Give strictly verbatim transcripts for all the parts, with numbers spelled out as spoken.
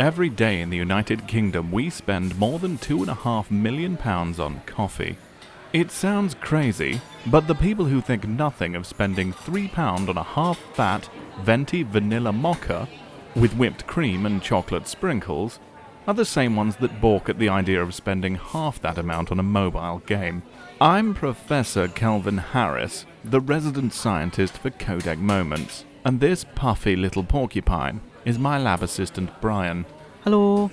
Every day in the United Kingdom we spend more than two and a half million pounds on coffee. It sounds crazy, but the people who think nothing of spending three pound on a half-fat, venti vanilla mocha with whipped cream and chocolate sprinkles are the same ones that balk at the idea of spending half that amount on a mobile game. I'm Professor Kelvin Harris, the resident scientist for Codec Moments, and this puffy little porcupine is my lab assistant Brian. Hello.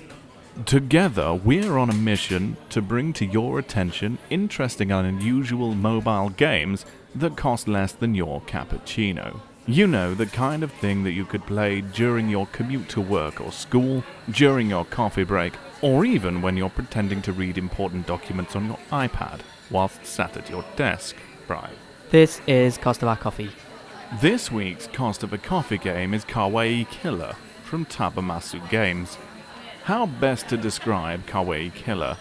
Together, we're on a mission to bring to your attention interesting and unusual mobile games that cost less than your cappuccino. You know, the kind of thing that you could play during your commute to work or school, during your coffee break, or even when you're pretending to read important documents on your iPad whilst sat at your desk, Brian. This is Cost of Our Coffee. This week's Cost of a Coffee game is Kawaii Killer from Tabamasu Games. How best to describe Kawaii Killer?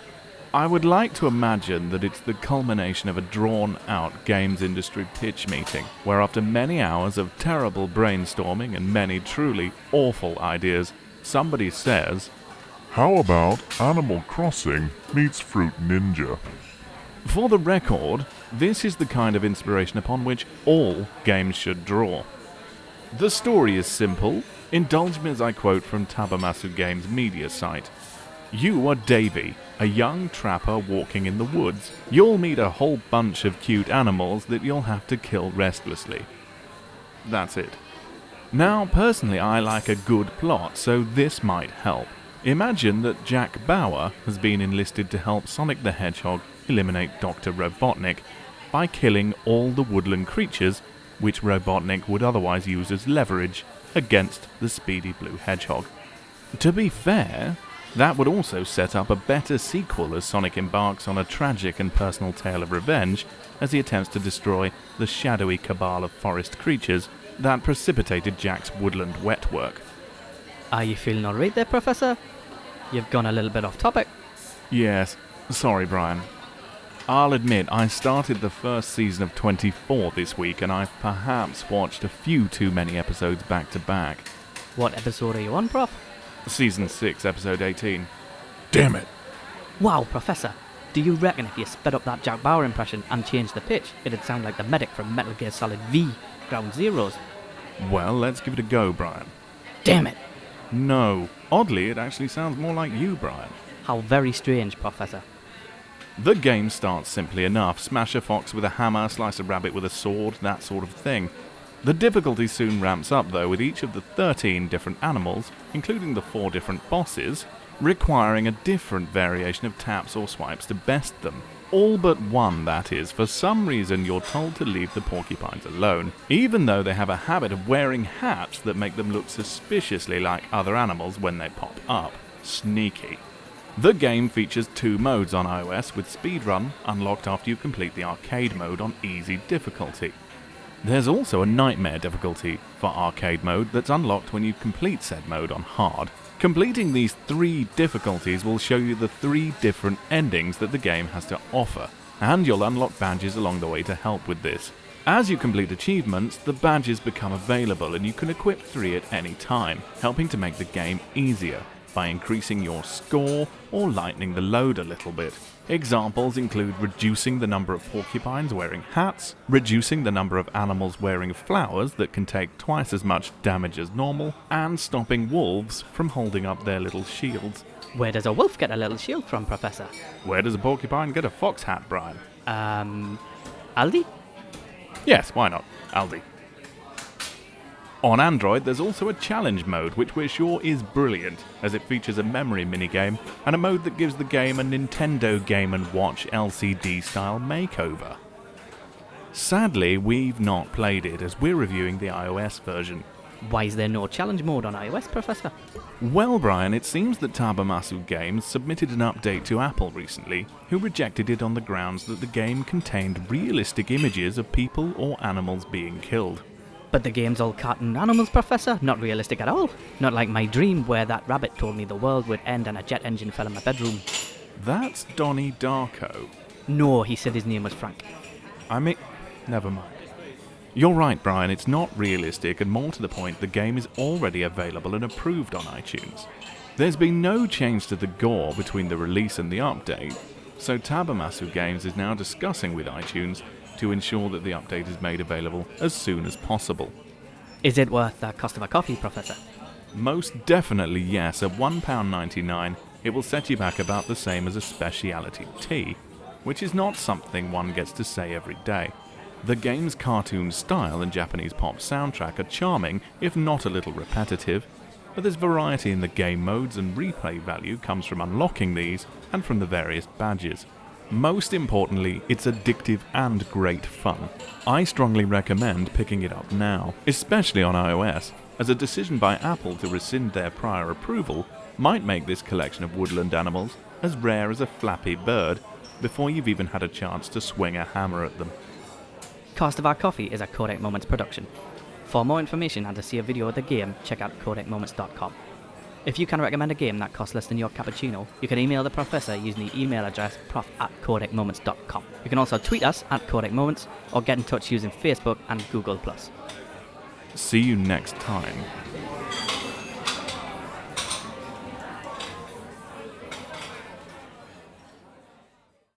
I would like to imagine that it's the culmination of a drawn-out games industry pitch meeting, where after many hours of terrible brainstorming and many truly awful ideas, somebody says, "How about Animal Crossing meets Fruit Ninja?" For the record, this is the kind of inspiration upon which all games should draw. The story is simple. Indulge me as I quote from Tabamasu Games' media site. You are Davy, a young trapper walking in the woods. You'll meet a whole bunch of cute animals that you'll have to kill restlessly. That's it. Now, personally, I like a good plot, so this might help. Imagine that Jack Bauer has been enlisted to help Sonic the Hedgehog eliminate Doctor Robotnik by killing all the woodland creatures which Robotnik would otherwise use as leverage against the speedy blue hedgehog. To be fair, that would also set up a better sequel as Sonic embarks on a tragic and personal tale of revenge as he attempts to destroy the shadowy cabal of forest creatures that precipitated Jack's woodland wet work. Are you feeling alright there, Professor? You've gone a little bit off topic. Yes, sorry, Brian. I'll admit, I started the first season of twenty-four this week, and I've perhaps watched a few too many episodes back to back. What episode are you on, Prof? Season six, episode eighteen. Damn it! Wow, Professor. Do you reckon if you sped up that Jack Bauer impression and changed the pitch, it'd sound like the medic from Metal Gear Solid V Ground Zeroes? Well, let's give it a go, Brian. Damn it! No. Oddly, it actually sounds more like you, Brian. How very strange, Professor. The game starts simply enough. Smash a fox with a hammer, slice a rabbit with a sword, that sort of thing. The difficulty soon ramps up though, with each of the thirteen different animals, including the four different bosses, requiring a different variation of taps or swipes to best them. All but one, that is. For some reason you're told to leave the porcupines alone, even though they have a habit of wearing hats that make them look suspiciously like other animals when they pop up. Sneaky. The game features two modes on iOS, with Speedrun unlocked after you complete the Arcade mode on Easy difficulty. There's also a Nightmare difficulty for Arcade mode that's unlocked when you complete said mode on Hard. Completing these three difficulties will show you the three different endings that the game has to offer, and you'll unlock badges along the way to help with this. As you complete achievements, the badges become available and you can equip three at any time, helping to make the game easier by increasing your score or lightening the load a little bit. Examples include reducing the number of porcupines wearing hats, reducing the number of animals wearing flowers that can take twice as much damage as normal, and stopping wolves from holding up their little shields. Where does a wolf get a little shield from, Professor? Where does a porcupine get a fox hat, Brian? Um, Aldi? Yes, why not? Aldi. On Android, there's also a challenge mode, which we're sure is brilliant, as it features a memory minigame and a mode that gives the game a Nintendo Game and Watch L C D-style makeover. Sadly, we've not played it, as we're reviewing the iOS version. Why is there no challenge mode on iOS, Professor? Well, Brian, it seems that Tabamasu Games submitted an update to Apple recently, who rejected it on the grounds that the game contained realistic images of people or animals being killed. But the game's all cartoon animals, Professor. Not realistic at all. Not like my dream where that rabbit told me the world would end and a jet engine fell in my bedroom. That's Donnie Darko. No, he said his name was Frank. I mean, never mind. You're right, Brian, it's not realistic, and more to the point, the game is already available and approved on iTunes. There's been no change to the gore between the release and the update, so Tabamasu Games is now discussing with iTunes to ensure that the update is made available as soon as possible. Is it worth the cost of a copy, Professor? Most definitely yes. At one pound ninety-nine, it will set you back about the same as a speciality tea, which is not something one gets to say every day. The game's cartoon style and Japanese pop soundtrack are charming, if not a little repetitive, but there's variety in the game modes and replay value comes from unlocking these and from the various badges. Most importantly, it's addictive and great fun. I strongly recommend picking it up now, especially on iOS, as a decision by Apple to rescind their prior approval might make this collection of woodland animals as rare as a flappy bird before you've even had a chance to swing a hammer at them. Cost of Our Coffee is a Codec Moments production. For more information and to see a video of the game, check out codec moments dot com. If you can recommend a game that costs less than your cappuccino, you can email the Professor using the email address prof at codec moments dot com. You can also tweet us at Codec Moments or get in touch using Facebook and Google Plus. See you next time.